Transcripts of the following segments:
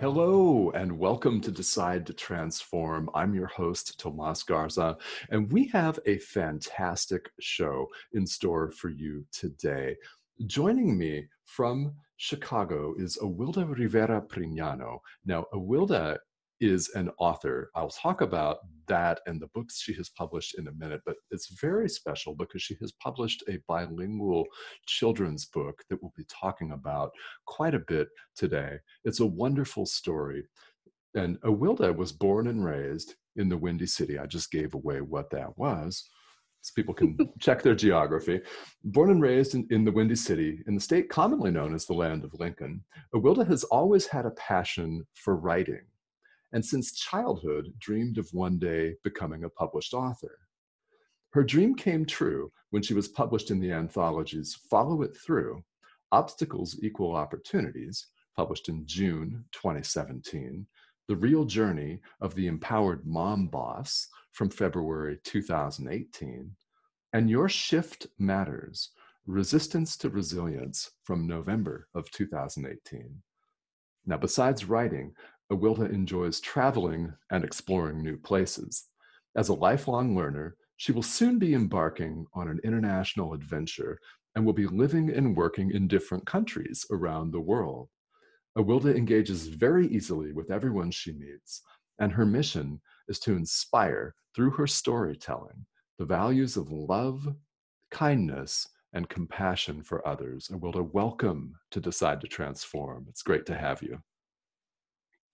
Hello and welcome to Decide to Transform. I'm your host, Tomas Garza, and we have a fantastic show in store for you today. Joining me from Chicago is Awilda Rivera Prignano. Now, Awilda is an author. I'll talk about that and the books she has published in a minute, but it's very special because she has published a bilingual children's book that we'll be talking about quite a bit today. It's a wonderful story. And Awilda was born and raised in the Windy City. I just gave away what that was, so people can check their geography. Born and raised in the Windy City, in the state commonly known as the land of Lincoln, Awilda has always had a passion for writing, and since childhood dreamed of one day becoming a published author. Her dream came true when she was published in the anthologies Follow It Through, Obstacles Equal Opportunities, published in June 2017, The Real Journey of the Empowered Mom Boss from February 2018, and Your Shift Matters, Resistance to Resilience from November of 2018. Now, besides writing, Awilda enjoys traveling and exploring new places. As a lifelong learner, she will soon be embarking on an international adventure and will be living and working in different countries around the world. Awilda engages very easily with everyone she meets, and her mission is to inspire, through her storytelling, the values of love, kindness, and compassion for others. Awilda, welcome to Decide to Transform. It's great to have you.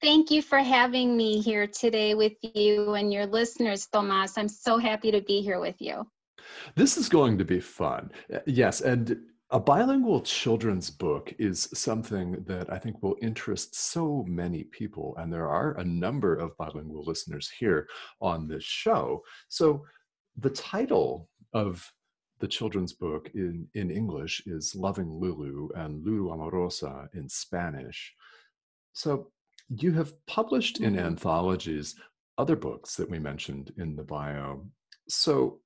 Thank you for having me here today with you and your listeners, Tomas. I'm so happy to be here with you. This is going to be fun. Yes, and a bilingual children's book is something that I think will interest so many people, and there are a number of bilingual listeners here on this show. So the title of the children's book in English is Loving Lulu and Lulu Amorosa in Spanish. So you have published in anthologies other books that we mentioned in the bio. So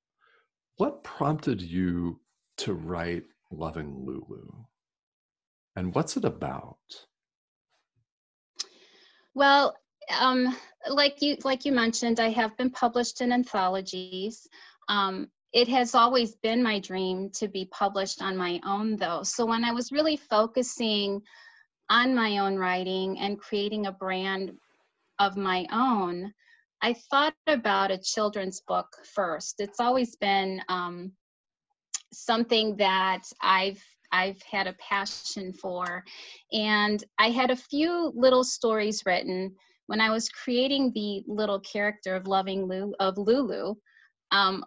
what prompted you to write Loving Lulu? And what's it about? Well, like you mentioned, I have been published in anthologies. It has always been my dream to be published on my own, though. So when I was really focusing on my own writing and creating a brand of my own, I thought about a children's book first. It's always been something that I've had a passion for. And I had a few little stories written when I was creating the little character of Lulu.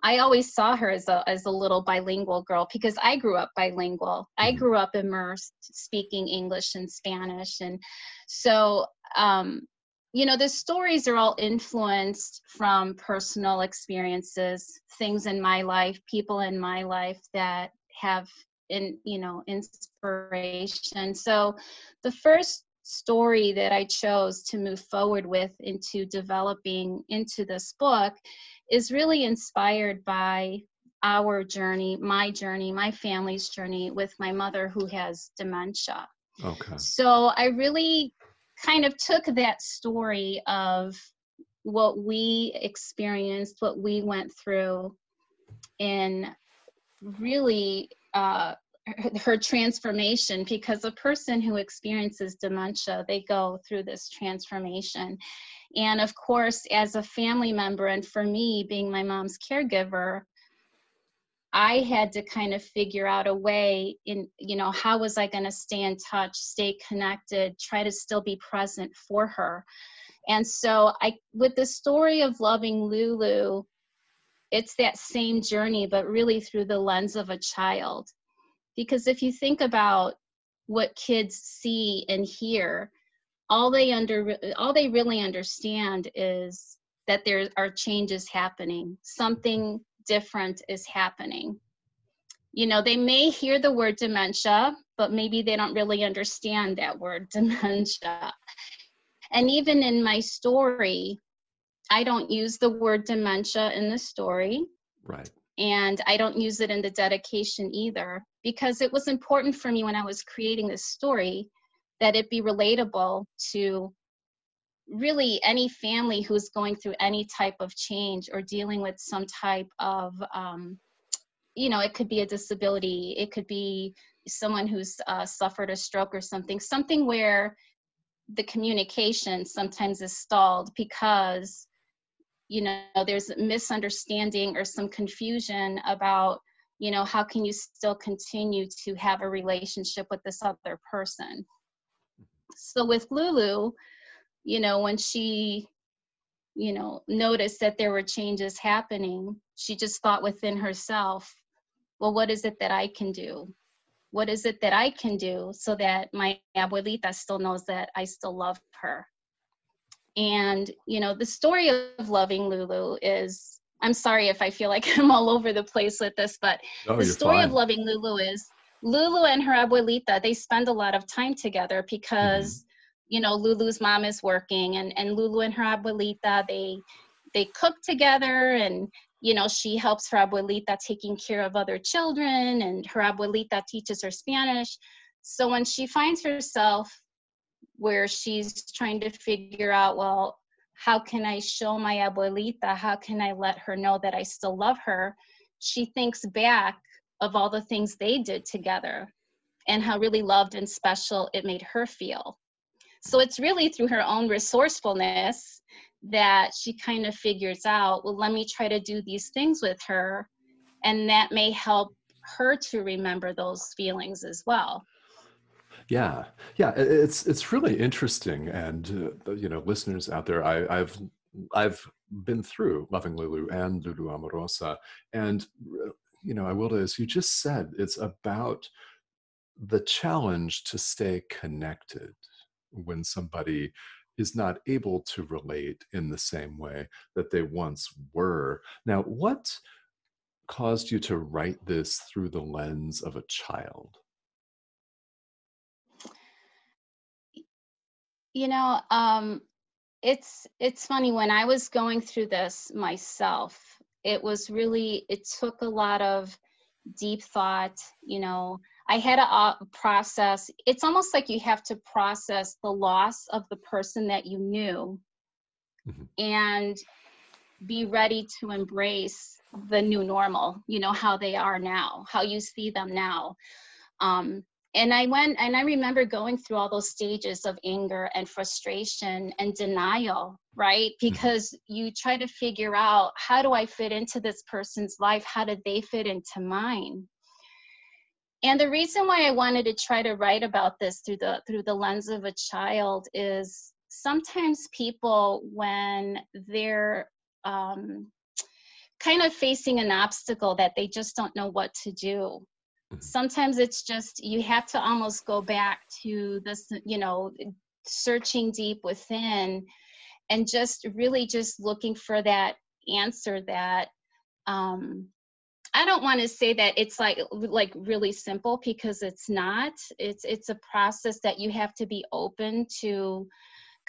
I always saw her as a little bilingual girl because I grew up bilingual. I grew up immersed speaking English and Spanish. And so, the stories are all influenced from personal experiences, things in my life, people in my life that have, inspiration. So the first story that I chose to move forward with into developing into this book is really inspired by our journey, my family's journey with my mother who has dementia. Okay. So I really kind of took that story of what we experienced, what we went through, and really her transformation, because a person who experiences dementia, they go through this transformation. And of course, as a family member, and for me being my mom's caregiver, I had to kind of figure out a way in, how was I going to stay in touch, stay connected, try to still be present for her. And so with the story of Loving Lulu, it's that same journey, but really through the lens of a child. Because if you think about what kids see and hear, all they really understand is that there are changes happening. Something different is happening. You know, they may hear the word dementia, but maybe they don't really understand that word dementia. And even in my story, I don't use the word dementia in the story. Right. And I don't use it in the dedication either, because it was important for me when I was creating this story that it be relatable to really any family who's going through any type of change or dealing with some type of, you know, it could be a disability, it could be someone who's suffered a stroke or something where the communication sometimes is stalled because, you know, there's misunderstanding or some confusion about, you know, how can you still continue to have a relationship with this other person? So with Lulu, you know, when she, you know, noticed that there were changes happening, she just thought within herself, well, what is it that I can do? What is it that I can do so that my abuelita still knows that I still love her? And, you know, the story of Loving Lulu is, I'm sorry if I feel like I'm all over the place with this, but the story of Loving Lulu is Lulu and her abuelita, they spend a lot of time together because, you know, Lulu's mom is working and Lulu and her abuelita, they cook together and, you know, she helps her abuelita taking care of other children and her abuelita teaches her Spanish. So when she finds herself where she's trying to figure out, well, how can I show my abuelita? How can I let her know that I still love her? She thinks back of all the things they did together and how really loved and special it made her feel. So it's really through her own resourcefulness that she kind of figures out, well, let me try to do these things with her, and that may help her to remember those feelings as well. Yeah, it's really interesting, and you know, listeners out there, I've been through Loving Lulu and Lulu Amorosa, and you know, Awilda, as you just said, it's about the challenge to stay connected when somebody is not able to relate in the same way that they once were. Now, what caused you to write this through the lens of a child? You know, it's funny, when I was going through this myself, it took a lot of deep thought. You know, I had a process. It's almost like you have to process the loss of the person that you knew and be ready to embrace the new normal, you know, how they are now, how you see them now. And I remember going through all those stages of anger and frustration and denial, right? Because you try to figure out, how do I fit into this person's life? How do they fit into mine? And the reason why I wanted to try to write about this through the lens of a child is sometimes people, when they're kind of facing an obstacle that they just don't know what to do, sometimes it's just, you have to almost go back to this, you know, searching deep within and just really just looking for that answer that, I don't want to say that it's like really simple, because it's not. It's a process that you have to be open to,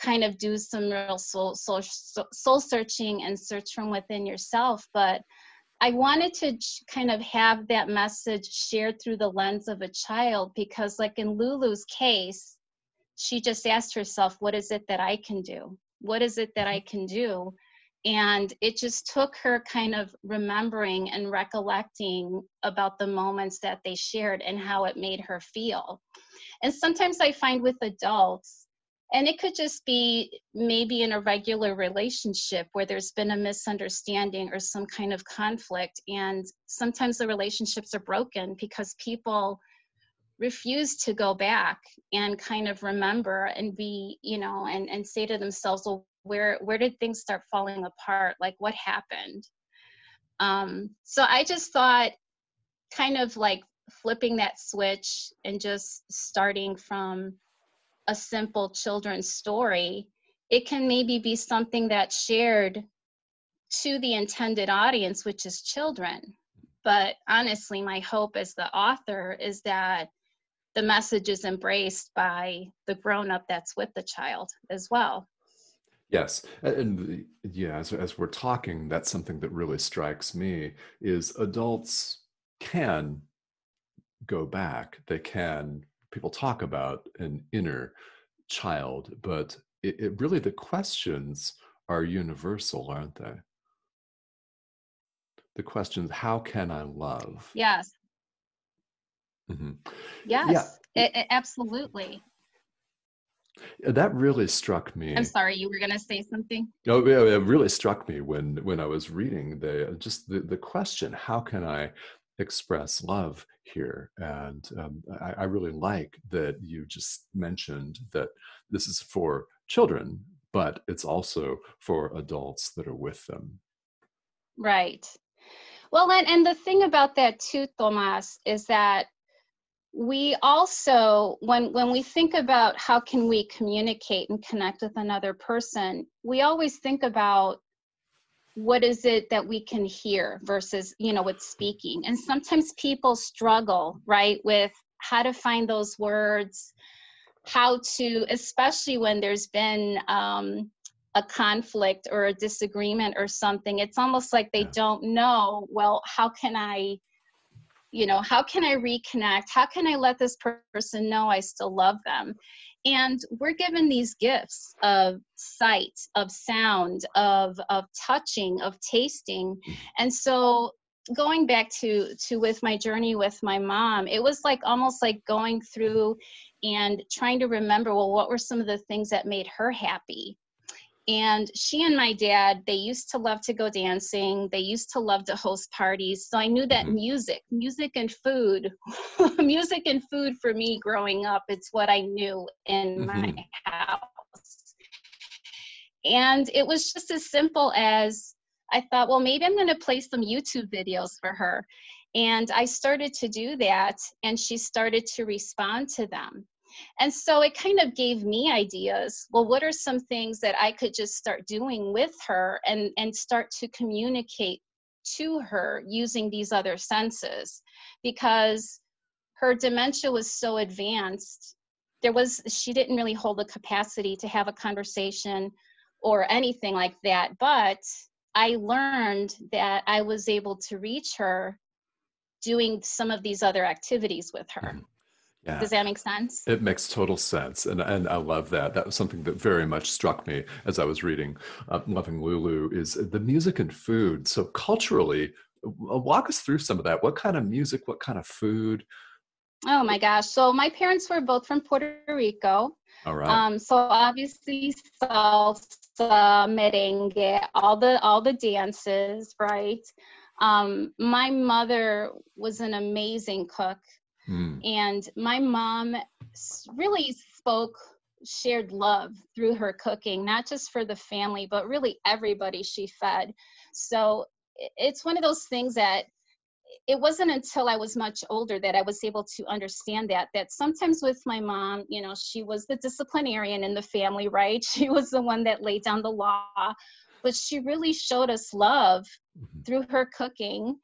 kind of do some real soul searching and search from within yourself. But I wanted to kind of have that message shared through the lens of a child, because like in Lulu's case, she just asked herself, what is it that I can do? What is it that I can do? And it just took her kind of remembering and recollecting about the moments that they shared and how it made her feel. And sometimes I find with adults, and it could just be maybe in a regular relationship where there's been a misunderstanding or some kind of conflict. And sometimes the relationships are broken because people refuse to go back and kind of remember and be, you know, and say to themselves, well, where did things start falling apart? Like, what happened? So I just thought kind of like flipping that switch and just starting from a simple children's story, it can maybe be something that's shared to the intended audience, which is children. But honestly, my hope as the author is that the message is embraced by the grown-up that's with the child as well. Yes. And yeah, as we're talking, that's something that really strikes me is adults can go back. They can, people talk about an inner child, but it really, the questions are universal, aren't they? The questions, how can I love? Yes. Mm-hmm. Yes, yeah. It absolutely. That really struck me. I'm sorry, you were going to say something? No, it really struck me when I was reading the question, how can I express love here? And I really like that you just mentioned that this is for children, but it's also for adults that are with them. Right. Well, and the thing about that too, Tomas, is that we also, when we think about how can we communicate and connect with another person, we always think about what is it that we can hear versus, with speaking. And sometimes people struggle, right, with how to find those words, how to, especially when there's been a conflict or a disagreement or something, it's almost like they don't know, well, how can I reconnect? How can I let this person know I still love them? And we're given these gifts of sight, of sound, of touching, of tasting. And so going back to with my journey with my mom, it was like almost like going through and trying to remember, well, what were some of the things that made her happy? And she and my dad, they used to love to go dancing. They used to love to host parties. So I knew that music and food, music and food for me growing up, it's what I knew in my house. And it was just as simple as I thought, well, maybe I'm going to play some YouTube videos for her. And I started to do that, and she started to respond to them. And so it kind of gave me ideas. Well, what are some things that I could just start doing with her and start to communicate to her using these other senses? Because her dementia was so advanced, she didn't really hold the capacity to have a conversation or anything like that. But I learned that I was able to reach her doing some of these other activities with her. Mm-hmm. Yeah. Does that make sense? It makes total sense. And I love that. That was something that very much struck me as I was reading Loving Lulu is the music and food. So culturally, walk us through some of that. What kind of music, what kind of food? Oh my gosh. So my parents were both from Puerto Rico. All right. So obviously salsa, merengue, all the dances, right? My mother was an amazing cook. And my mom really shared love through her cooking, not just for the family, but really everybody she fed. So it's one of those things that it wasn't until I was much older that I was able to understand that sometimes with my mom, she was the disciplinarian in the family, right? She was the one that laid down the law, but she really showed us love through her cooking.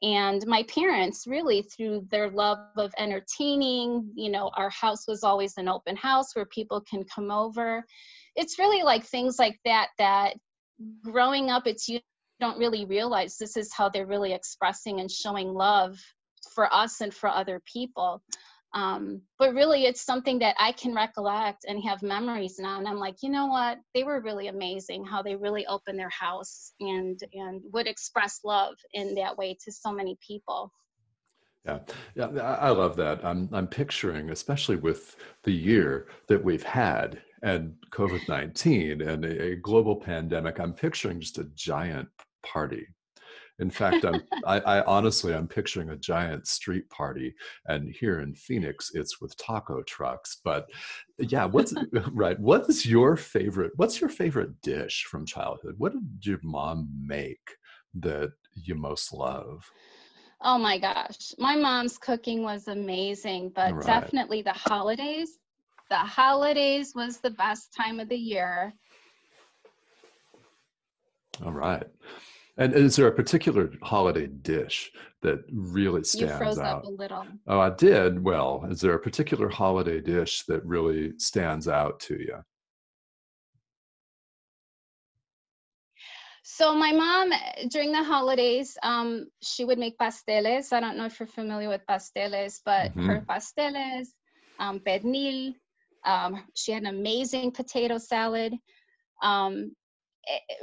And my parents really, through their love of entertaining, our house was always an open house where people can come over. It's really like things like that growing up, you don't really realize this is how they're really expressing and showing love for us and for other people. But really, it's something that I can recollect and have memories now. And I'm like, you know what? They were really amazing how they really opened their house and would express love in that way to so many people. Yeah, I love that. I'm picturing, especially with the year that we've had and COVID-19 and a global pandemic, I'm picturing just a giant party. In fact, I honestly, I'm picturing a giant street party, and here in Phoenix, it's with taco trucks. But yeah, what's your favorite dish from childhood? What did your mom make that you most love? Oh my gosh, my mom's cooking was amazing, but definitely the holidays. The holidays was the best time of the year. All right. And is there a particular holiday dish that really stands out? You froze up a little. Oh, I did. Well, is there a particular holiday dish that really stands out to you? So my mom, during the holidays, she would make pasteles. I don't know if you're familiar with pasteles, but her pasteles, pernil. She had an amazing potato salad.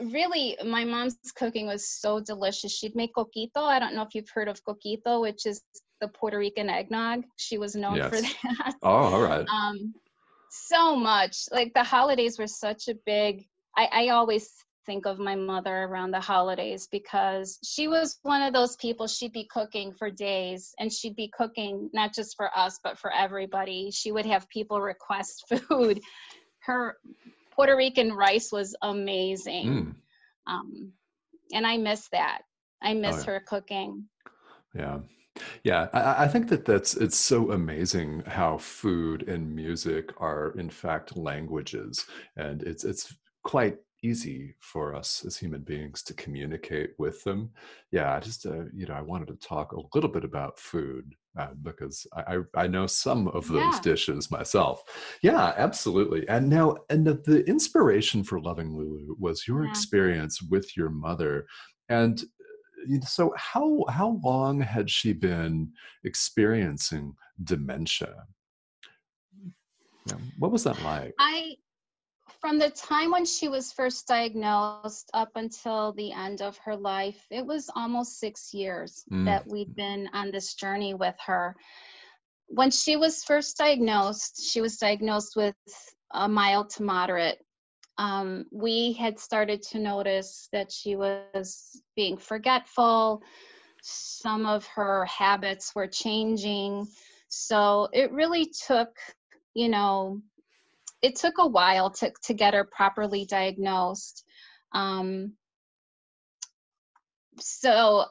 Really, my mom's cooking was so delicious. She'd make coquito. I don't know if you've heard of coquito, which is the Puerto Rican eggnog. She was known for that. Oh, all right. So much. Like, the holidays were such a big... I always think of my mother around the holidays because she was one of those people. She'd be cooking for days, and she'd be cooking not just for us, but for everybody. She would have people request food. Her... Puerto Rican rice was amazing. And I miss that. I miss her cooking. Yeah. Yeah. I think that it's so amazing how food and music are in fact languages, and it's quite easy for us as human beings to communicate with them. Yeah. I just, I wanted to talk a little bit about food. Because I know some of those dishes myself. Yeah, absolutely. And now, and the inspiration for Loving Lulu was your experience with your mother. And so how long had she been experiencing dementia? What was that like? From the time when she was first diagnosed up until the end of her life, it was almost 6 years that we've been on this journey with her. When she was first diagnosed, she was diagnosed with a mild to moderate. We had started to notice that she was being forgetful. Some of her habits were changing. So it really took, it took a while to get her properly diagnosed. So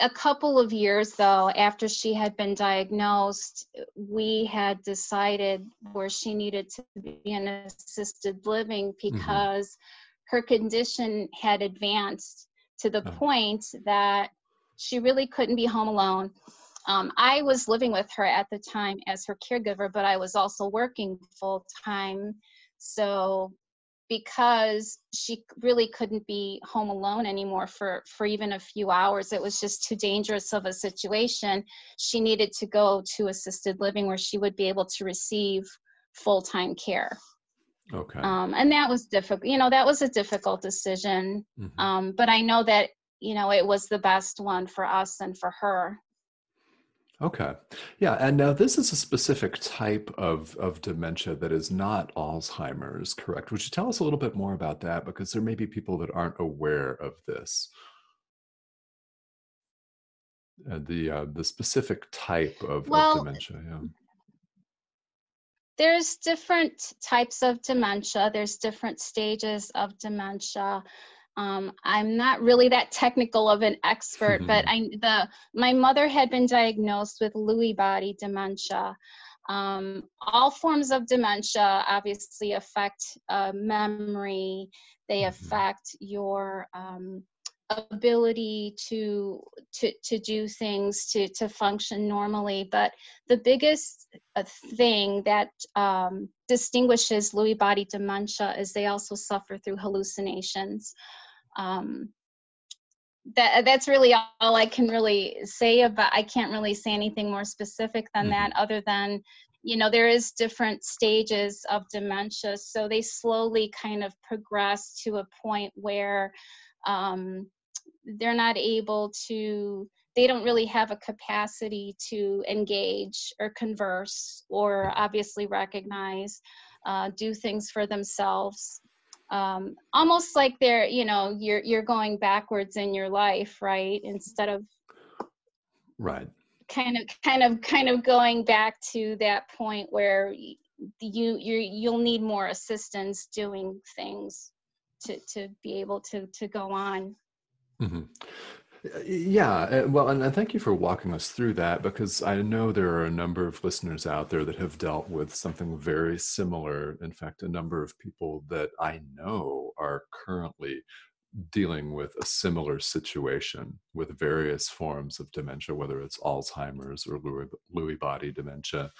a couple of years, though, after she had been diagnosed, we had decided where she needed to be in assisted living because her condition had advanced to the point that she really couldn't be home alone. I was living with her at the time as her caregiver, but I was also working full time. So because she really couldn't be home alone anymore for even a few hours, it was just too dangerous of a situation. She needed to go to assisted living where she would be able to receive full-time care. Okay. And that was difficult. That was a difficult decision. But I know that, it was the best one for us and for her. Okay. Yeah. And now this is a specific type of dementia that is not Alzheimer's, correct? Would you tell us a little bit more about that? Because there may be people that aren't aware of this. The specific type of dementia. Yeah. There's different types of dementia. There's different stages of dementia. I'm not really that technical of an expert, but my mother had been diagnosed with Lewy Body Dementia. All forms of dementia obviously affect memory. They affect your ability to do things, to function normally. But the biggest thing that distinguishes Lewy Body Dementia is they also suffer through hallucinations. That's really all I can really say about. I can't really say anything more specific than that, other than there is different stages of dementia, so they slowly kind of progress to a point where they're not able to. They don't really have a capacity to engage or converse or obviously recognize, do things for themselves. Almost like they're, you're going backwards in your life, right? Instead of kind of going back to that point where you'll need more assistance doing things to be able to go on. Yeah, well, and thank you for walking us through that, because I know there are a number of listeners out there that have dealt with something very similar. In fact, a number of people that I know are currently dealing with a similar situation with various forms of dementia, whether it's Alzheimer's or Lewy body dementia,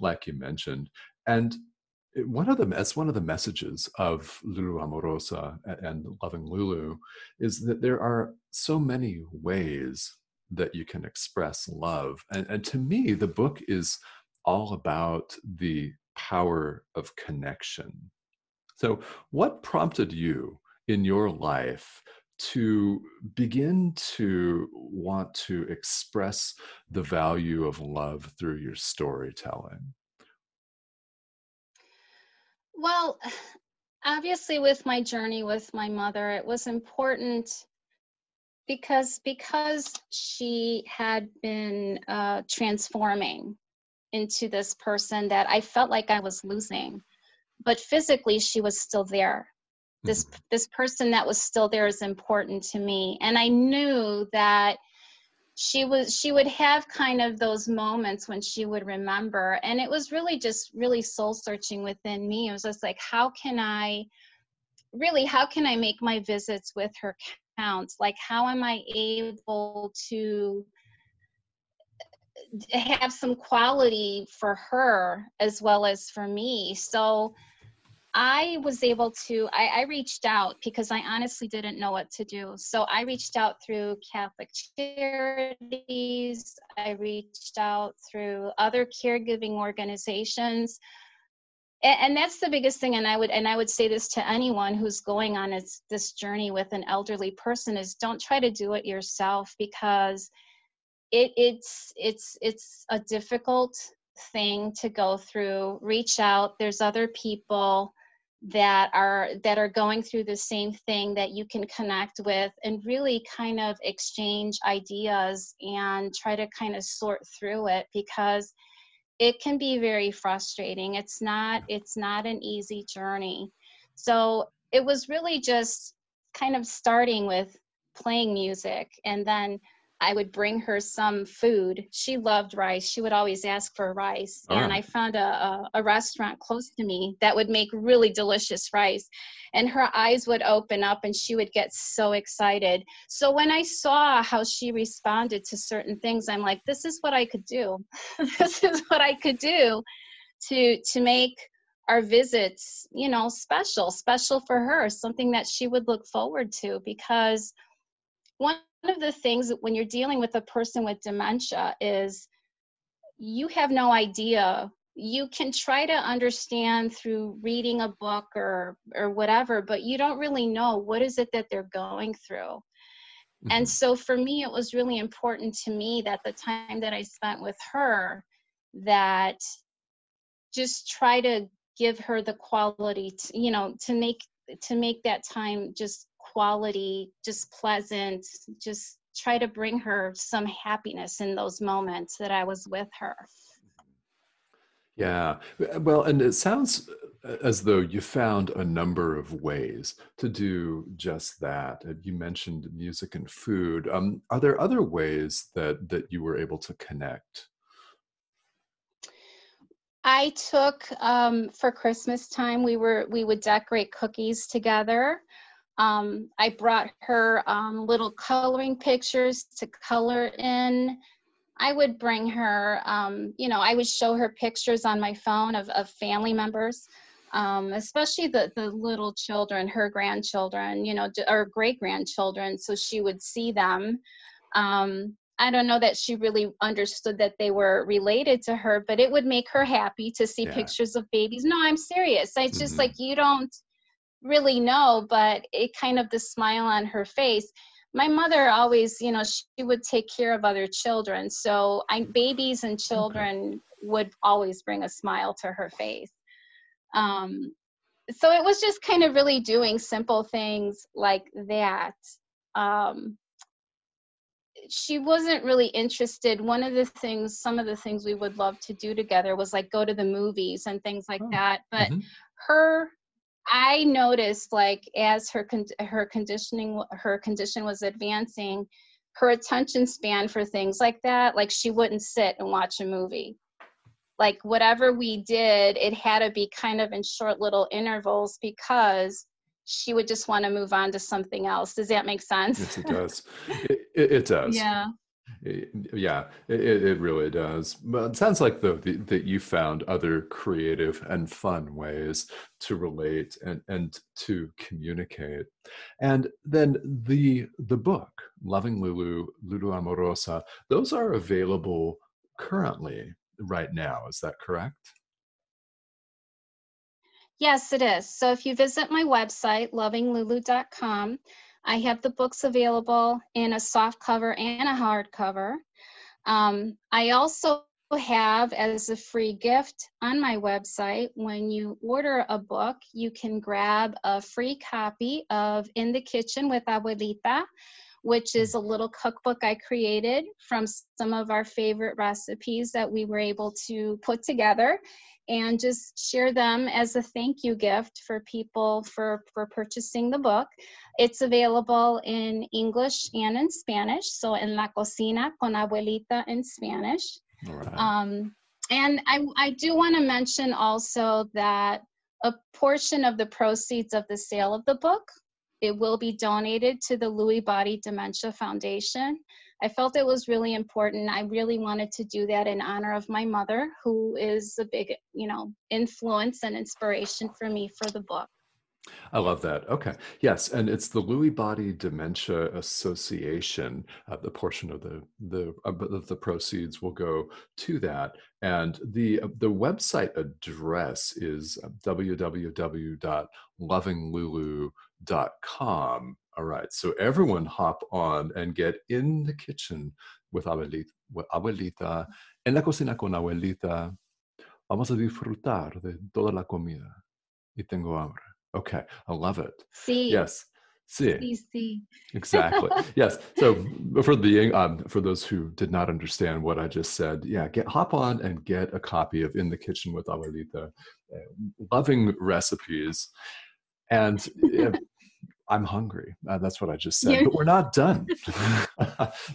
like you mentioned. And one of the messages of Lulu Amorosa and Loving Lulu is that there are so many ways that you can express love. And to me, the book is all about the power of connection. So what prompted you in your life to begin to want to express the value of love through your storytelling? Well, obviously with my journey with my mother, it was important because she had been transforming into this person that I felt like I was losing, but physically she was still there. This person that was still there is important to me. And I knew that she would have kind of those moments when she would remember. And it was really just really soul searching within me. It was just like, how can I make my visits with her count? Like, how am I able to have some quality for her as well as for me? So I was able to, I reached out because I honestly didn't know what to do. So I reached out through Catholic Charities. I reached out through other caregiving organizations. And that's the biggest thing. And I would say this to anyone who's going on this journey with an elderly person is don't try to do it yourself, because it's a difficult thing to go through. Reach out. There's other people that are going through the same thing that you can connect with and really kind of exchange ideas and try to kind of sort through it, because it can be very frustrating. It's not an easy journey. So it was really just kind of starting with playing music, and then I would bring her some food. She loved rice. She would always ask for rice. All and right. I found a restaurant close to me that would make really delicious rice. And her eyes would open up and she would get so excited. So when I saw how she responded to certain things, I'm like, this is what I could do. This is what I could do to make our visits, you know, special for her, something that she would look forward to. Because one of the things that when you're dealing with a person with dementia is you have no idea. You can try to understand through reading a book or whatever, but you don't really know what is it that they're going through. Mm-hmm. And so for me, it was really important to me that the time that I spent with her, that just try to give her the quality, to make that time just quality, just pleasant, just try to bring her some happiness in those moments that I was with her. Yeah, well, and it sounds as though you found a number of ways to do just that. You mentioned music and food. Are there other ways that you were able to connect? I took, for Christmas time, we would decorate cookies together. I brought her little coloring pictures to color in. I would bring her, I would show her pictures on my phone of family members, especially the little children, her grandchildren, or great-grandchildren, so she would see them. I don't know that she really understood that they were related to her, but it would make her happy to see pictures of babies. No, I'm serious. It's just like, you don't really know, but it kind of the smile on her face. My mother always, she would take care of other children. So babies and children would always bring a smile to her face. So it was just kind of really doing simple things like that. She wasn't really interested. Some of the things we would love to do together was like go to the movies and things like that. But I noticed, like, as her condition was advancing, her attention span for things like that, like she wouldn't sit and watch a movie. Like whatever we did, it had to be kind of in short little intervals because she would just want to move on to something else. Does that make sense? Yes, it does. It does. Yeah. It really does. But it sounds like though that you found other creative and fun ways to relate and to communicate. And then the book, Loving Lulu, Lulu Amorosa, those are available currently right now. Is that correct? Yes, it is. So if you visit my website, lovinglulu.com, I have the books available in a soft cover and a hard cover. I also have, as a free gift on my website, when you order a book, you can grab a free copy of In the Kitchen with Abuelita, which is a little cookbook I created from some of our favorite recipes that we were able to put together and just share them as a thank you gift for people for purchasing the book. It's available in English and in Spanish, so in La Cocina con Abuelita in Spanish. Right. And I do want to mention also that a portion of the proceeds of the sale of the book, it will be donated to the Lewy Body Dementia Foundation. I felt it was really important. I really wanted to do that in honor of my mother, who is a big, influence and inspiration for me for the book. I love that. Okay. Yes. And it's the Lewy Body Dementia Association. The portion of the proceeds will go to that. And the website address is www.lovinglulu.com. All right. So everyone hop on and get In the Kitchen with Abuelita, En la Cocina con Abuelita. Vamos a disfrutar de toda la comida. Y tengo hambre. Okay, I love it. See. Yes. See. Exactly. Yes. So for those who did not understand what I just said, hop on and get a copy of In the Kitchen with Abuelita, Loving Recipes. And I'm hungry. That's what I just said. But we're not done.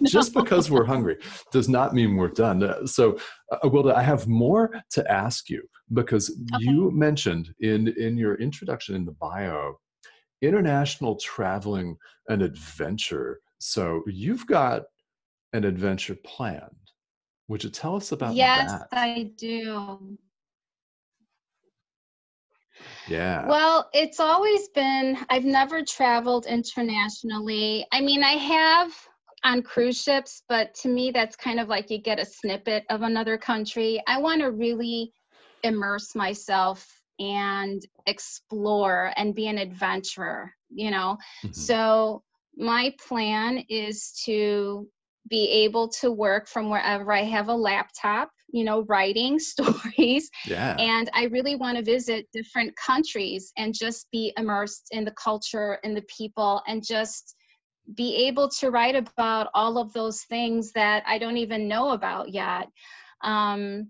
Just because we're hungry does not mean we're done. So Awilda, I have more to ask you because you mentioned in your introduction in the bio, international traveling and adventure. So you've got an adventure planned. Would you tell us about that? Yes, I do. Yeah. Well, it's always been, I've never traveled internationally. I mean, I have on cruise ships, but to me, that's kind of like you get a snippet of another country. I want to really immerse myself and explore and be an adventurer, Mm-hmm. So my plan is to be able to work from wherever I have a laptop, writing stories. Yeah. And I really want to visit different countries and just be immersed in the culture and the people and just be able to write about all of those things that I don't even know about yet. I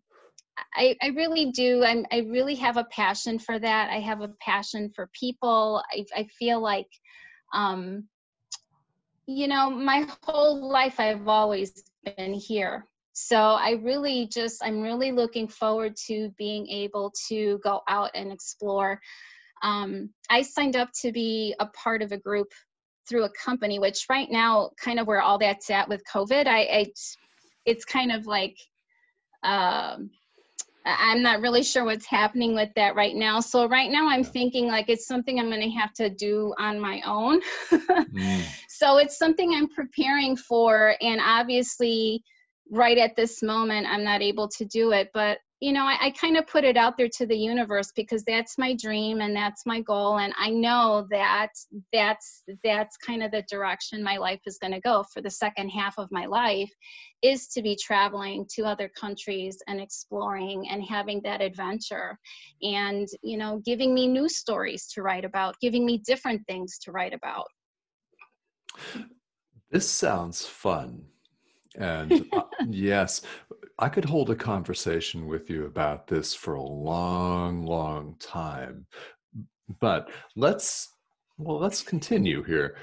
really do. I really have a passion for that. I have a passion for people. I feel like, my whole life I've always been here. So I'm really looking forward to being able to go out and explore. I signed up to be a part of a group through a company, which right now kind of where all that's at with COVID, it's kind of like, I'm not really sure what's happening with that right now. So right now I'm thinking like it's something I'm going to have to do on my own. So it's something I'm preparing for. And obviously right at this moment, I'm not able to do it. But, I kind of put it out there to the universe because that's my dream and that's my goal. And I know that that's kind of the direction my life is going to go for the second half of my life, is to be traveling to other countries and exploring and having that adventure and, giving me new stories to write about, giving me different things to write about. This sounds fun. And yes, I could hold a conversation with you about this for a long, long time, but let's continue here.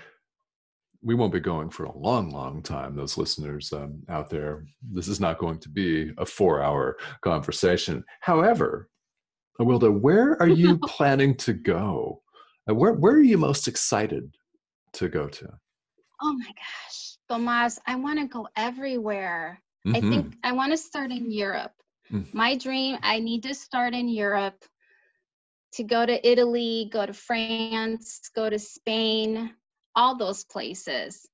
we won't be going for a long, long time, those listeners out there. This is not going to be a 4-hour conversation. However, Awilda, where are you planning to go? Where are you most excited to go to? Oh my gosh, Tomas, I want to go everywhere. Mm-hmm. I think I want to start in Europe. Mm-hmm. My dream, I need to start in Europe, to go to Italy, go to France, go to Spain, all those places.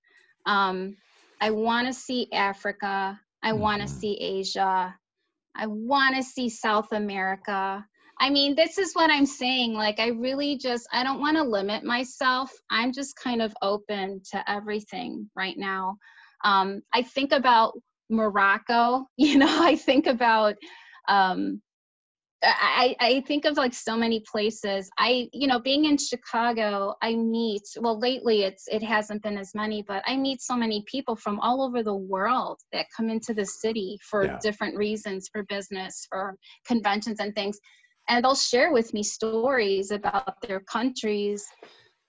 I want to see Africa. I want to see Asia. I want to see South America. I mean, this is what I'm saying. Like, I really just, I don't want to limit myself. I'm just kind of open to everything right now. I think about Morocco, you know, I think about, I think of like so many places. You know, being in Chicago, I meet, well, lately it hasn't been as many, but I meet so many people from all over the world that come into the city for different reasons, for business, for conventions and things. And they'll share with me stories about their countries.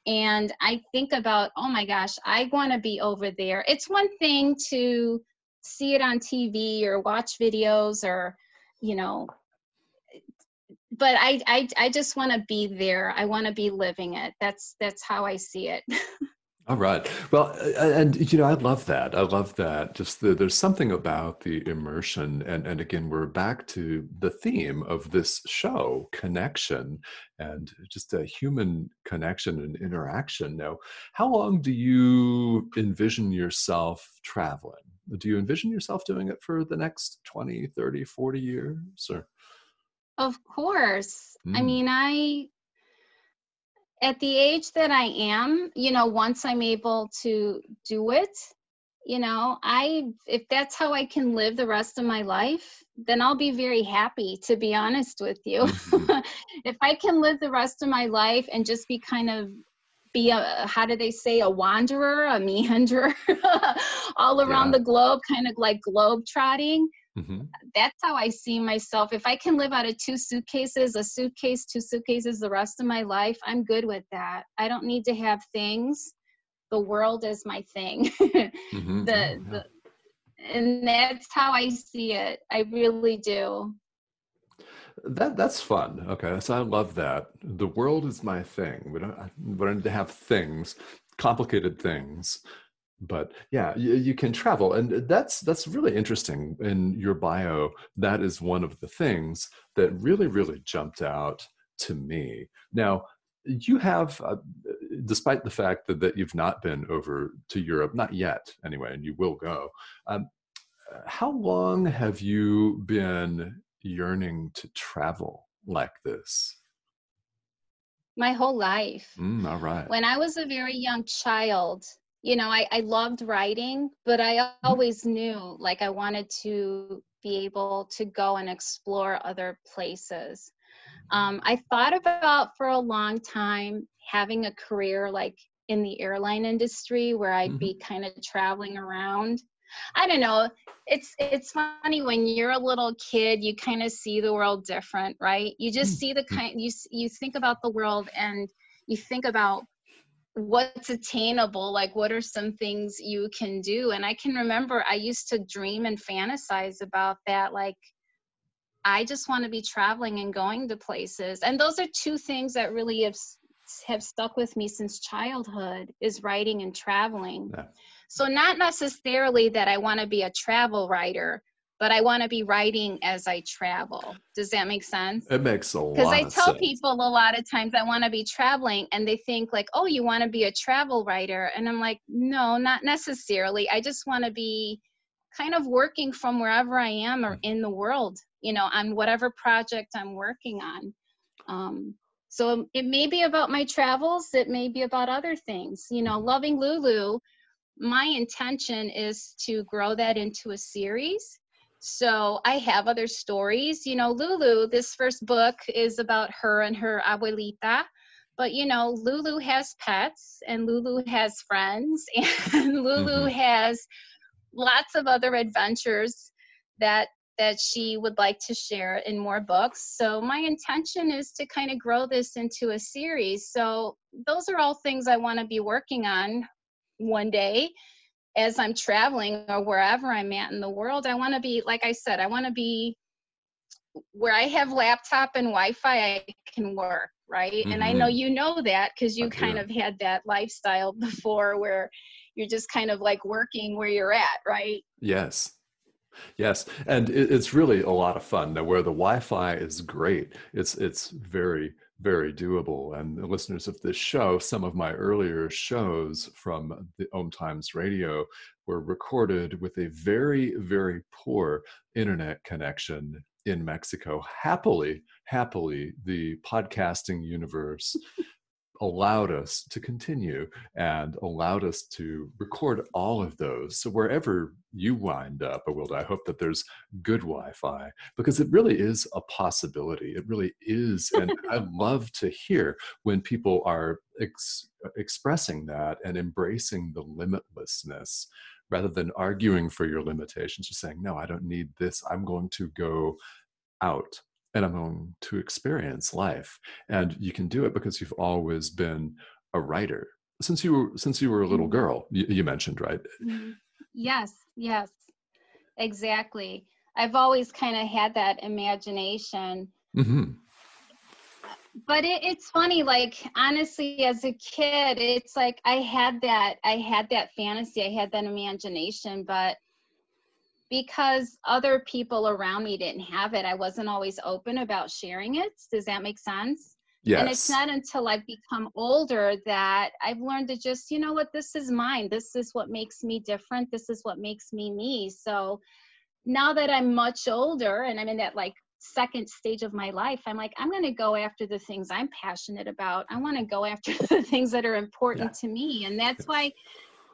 And I think about, oh my gosh, I want to be over there. It's one thing to see it on TV or watch videos or, you know, but I just want to be there. I want to be living it. That's how I see it. All right. Well, and you know, I love that. I love that. Just there's something about the immersion. And again, we're back to the theme of this show, connection, and just a human connection and interaction. Now, how long do you envision yourself traveling? Do you envision yourself doing it for the next 20, 30, 40 years? Or? Of course. I mean, at the age that I am, you know, once I'm able to do it, you know, if that's how I can live the rest of my life, then I'll be very happy, to be honest with you. Mm-hmm. If I can live the rest of my life and just be kind of a wanderer, a meanderer all around the globe, kind of like globe trotting. Mm-hmm. That's how I see myself. If I can live out of two suitcases the rest of my life, I'm good with that. I don't need to have things. The world is my thing. Mm-hmm. And that's how I see it. I really do. That's fun. Okay, so I love that. The world is my thing. We don't need to have things, complicated things. But yeah, you can travel. And that's really interesting. In your bio, that is one of the things that really, really jumped out to me. Now, you have, despite the fact that you've not been over to Europe, not yet anyway, and you will go, how long have you been yearning to travel like this? My whole life. All right. When I was a very young child, you know, I loved writing, but I always knew, like, I wanted to be able to go and explore other places. I thought about for a long time having a career like in the airline industry where I'd be kind of traveling around. I don't know. It's funny when you're a little kid, you kind of see the world different, right? You just see you think about the world and you think about what's attainable, like what are some things you can do. And I can remember I used to dream and fantasize about that. Like, I just want to be traveling and going to places. And those are two things that really have stuck with me since childhood, is writing and traveling. Yeah. So not necessarily that I want to be a travel writer, but I want to be writing as I travel. Does that make sense? It makes a lot of sense. Because I tell people a lot of times I want to be traveling, and they think like, oh, you want to be a travel writer. And I'm like, no, not necessarily. I just want to be kind of working from wherever I am or in the world, you know, on whatever project I'm working on. So it may be about my travels. It may be about other things. You know, Loving Lulu, my intention is to grow that into a series. So I have other stories. You know, Lulu, this first book is about her and her abuelita. But, you know, Lulu has pets and Lulu has friends and Lulu has lots of other adventures that she would like to share in more books. So my intention is to kind of grow this into a series. So those are all things I want to be working on one day as I'm traveling or wherever I'm at in the world. I want to be, like I said, I want to be where I have laptop and Wi-Fi, I can work, right? Mm-hmm. And I know you know that because you kind of had that lifestyle before where you're just kind of like working where you're at, right? Yes. Yes. And it's really a lot of fun. Now, where the Wi-Fi is great, it's very, very doable. And the listeners of this show, some of my earlier shows from the OMTimes Radio were recorded with a very, very poor internet connection in Mexico. Happily, the podcasting universe allowed us to continue and allowed us to record all of those. So wherever you wind up, Awilda, I hope that there's good Wi-Fi, because it really is a possibility. It really is. And I love to hear when people are expressing that and embracing the limitlessness rather than arguing for your limitations. Just saying, no, I don't need this. I'm going to go out and I'm going to experience life. And you can do it because you've always been a writer since you were a little girl, you mentioned, right? Yes, exactly. I've always kind of had that imagination. Mm-hmm. But it's funny, like, honestly, as a kid, it's like I had that fantasy, I had that imagination, but because other people around me didn't have it, I wasn't always open about sharing it. Does that make sense? Yes. And it's not until I've become older that I've learned to just, you know what, this is mine. This is what makes me different. This is what makes me me. So now that I'm much older and I'm in that, like, second stage of my life, I'm like, I'm going to go after the things I'm passionate about. I want to go after the things that are important to me. And that's why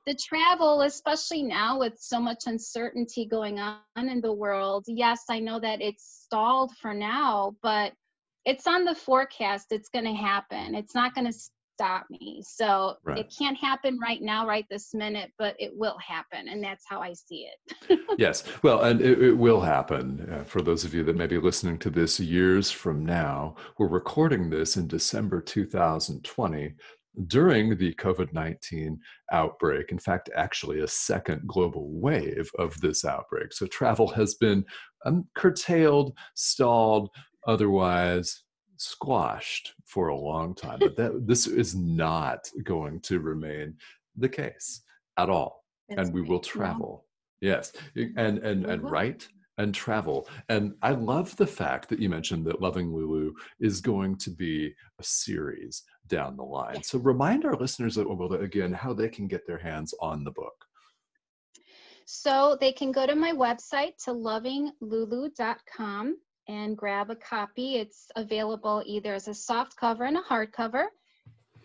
the travel, especially now with so much uncertainty going on in the world. Yes, I know that it's stalled for now, but it's on the forecast. It's going to happen. It's not going to stop me. So it can't happen right now, right this minute, but it will happen. And that's how I see it. Yes. Well, and it will happen. For those of you that may be listening to this years from now, we're recording this in December 2020 during the COVID-19 outbreak. In fact, actually a second global wave of this outbreak. So travel has been curtailed, stalled, otherwise squashed for a long time, but this is not going to remain the case at all. That's and we will travel. Yeah. Yes. And write and travel. And I love the fact that you mentioned that Loving Lulu is going to be a series down the line. So remind our listeners again, how they can get their hands on the book. So they can go to my website to lovinglulu.com. and grab a copy. It's available either as a soft cover and a hard cover.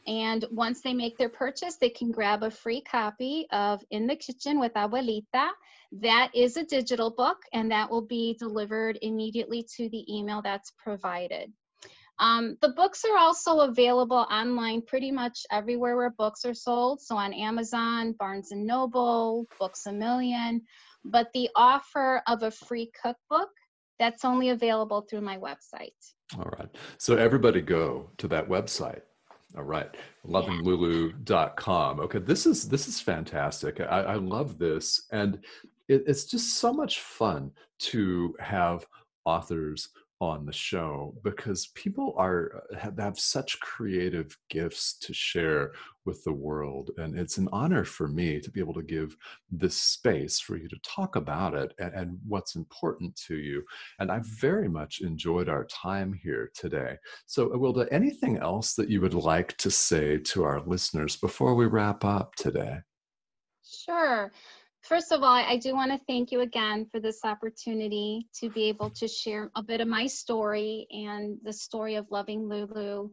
And once they make their purchase, they can grab a free copy of In the Kitchen with Abuelita. That is a digital book, and that will be delivered immediately to the email that's provided. The books are also available online pretty much everywhere where books are sold. So on Amazon, Barnes & Noble, Books A Million. But the offer of a free cookbook, that's only available through my website. All right. So everybody go to that website. All right. Lovinglulu.com. Okay. This is fantastic. I love this. And it's just so much fun to have authors on the show because people have such creative gifts to share with the world. And it's an honor for me to be able to give this space for you to talk about it and what's important to you. And I've very much enjoyed our time here today. So Awilda, anything else that you would like to say to our listeners before we wrap up today? Sure. First of all, I do want to thank you again for this opportunity to be able to share a bit of my story and the story of Loving Lulu.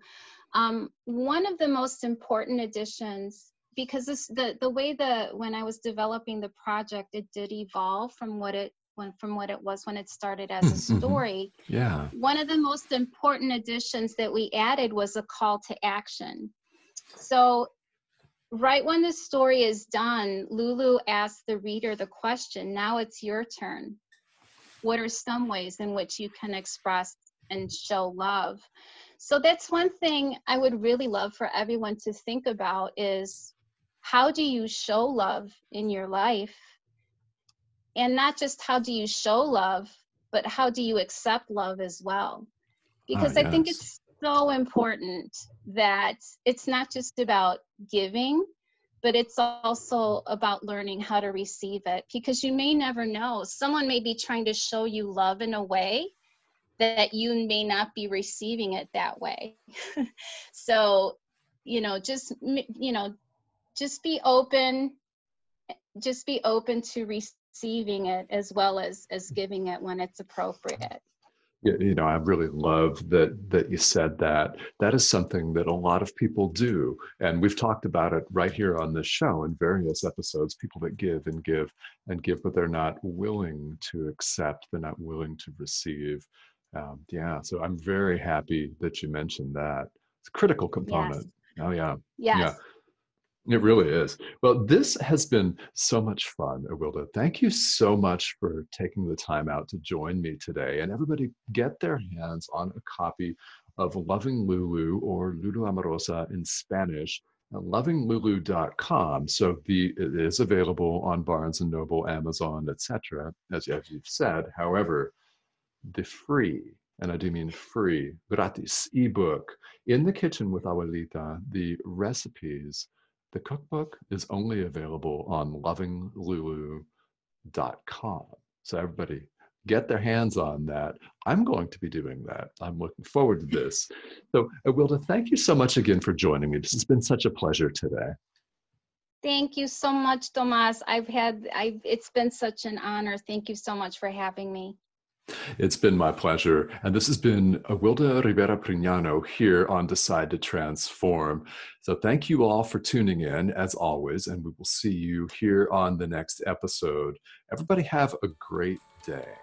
One of the most important additions, because when I was developing the project, it did evolve from what it was when it started as a story. Yeah. One of the most important additions that we added was a call to action. So right when the story is done, Lulu asks the reader the question, now it's your turn. What are some ways in which you can express and show love? So that's one thing I would really love for everyone to think about is, how do you show love in your life? And not just how do you show love, but how do you accept love as well? Because I think it's so important that it's not just about giving, but it's also about learning how to receive it, because you may never know. Someone may be trying to show you love in a way that you may not be receiving it that way. So, just be open to receiving it as well as giving it when it's appropriate. You know, I really love that you said that. That is something that a lot of people do. And we've talked about it right here on this show in various episodes, people that give and give and give, but they're not willing to accept, they're not willing to receive. So I'm very happy that you mentioned that. It's a critical component. Yes. Oh, yeah. Yes. Yeah. It really is. Well, this has been so much fun, Awilda. Thank you so much for taking the time out to join me today. And everybody get their hands on a copy of Loving Lulu, or Lulu Amorosa in Spanish, at lovinglulu.com. So it is available on Barnes & Noble, Amazon, etc., as you've said. However, the free, and I do mean free, gratis ebook, In the Kitchen with Abuelita, the recipes, the cookbook, is only available on lovinglulu.com. So everybody get their hands on that. I'm going to be doing that. I'm looking forward to this. So, Awilda, thank you so much again for joining me. This has been such a pleasure today. Thank you so much, Tomas. It's been such an honor. Thank you so much for having me. It's been my pleasure. And this has been Awilda Rivera Prignano here on Decide to Transform. So thank you all for tuning in, as always, and we will see you here on the next episode. Everybody have a great day.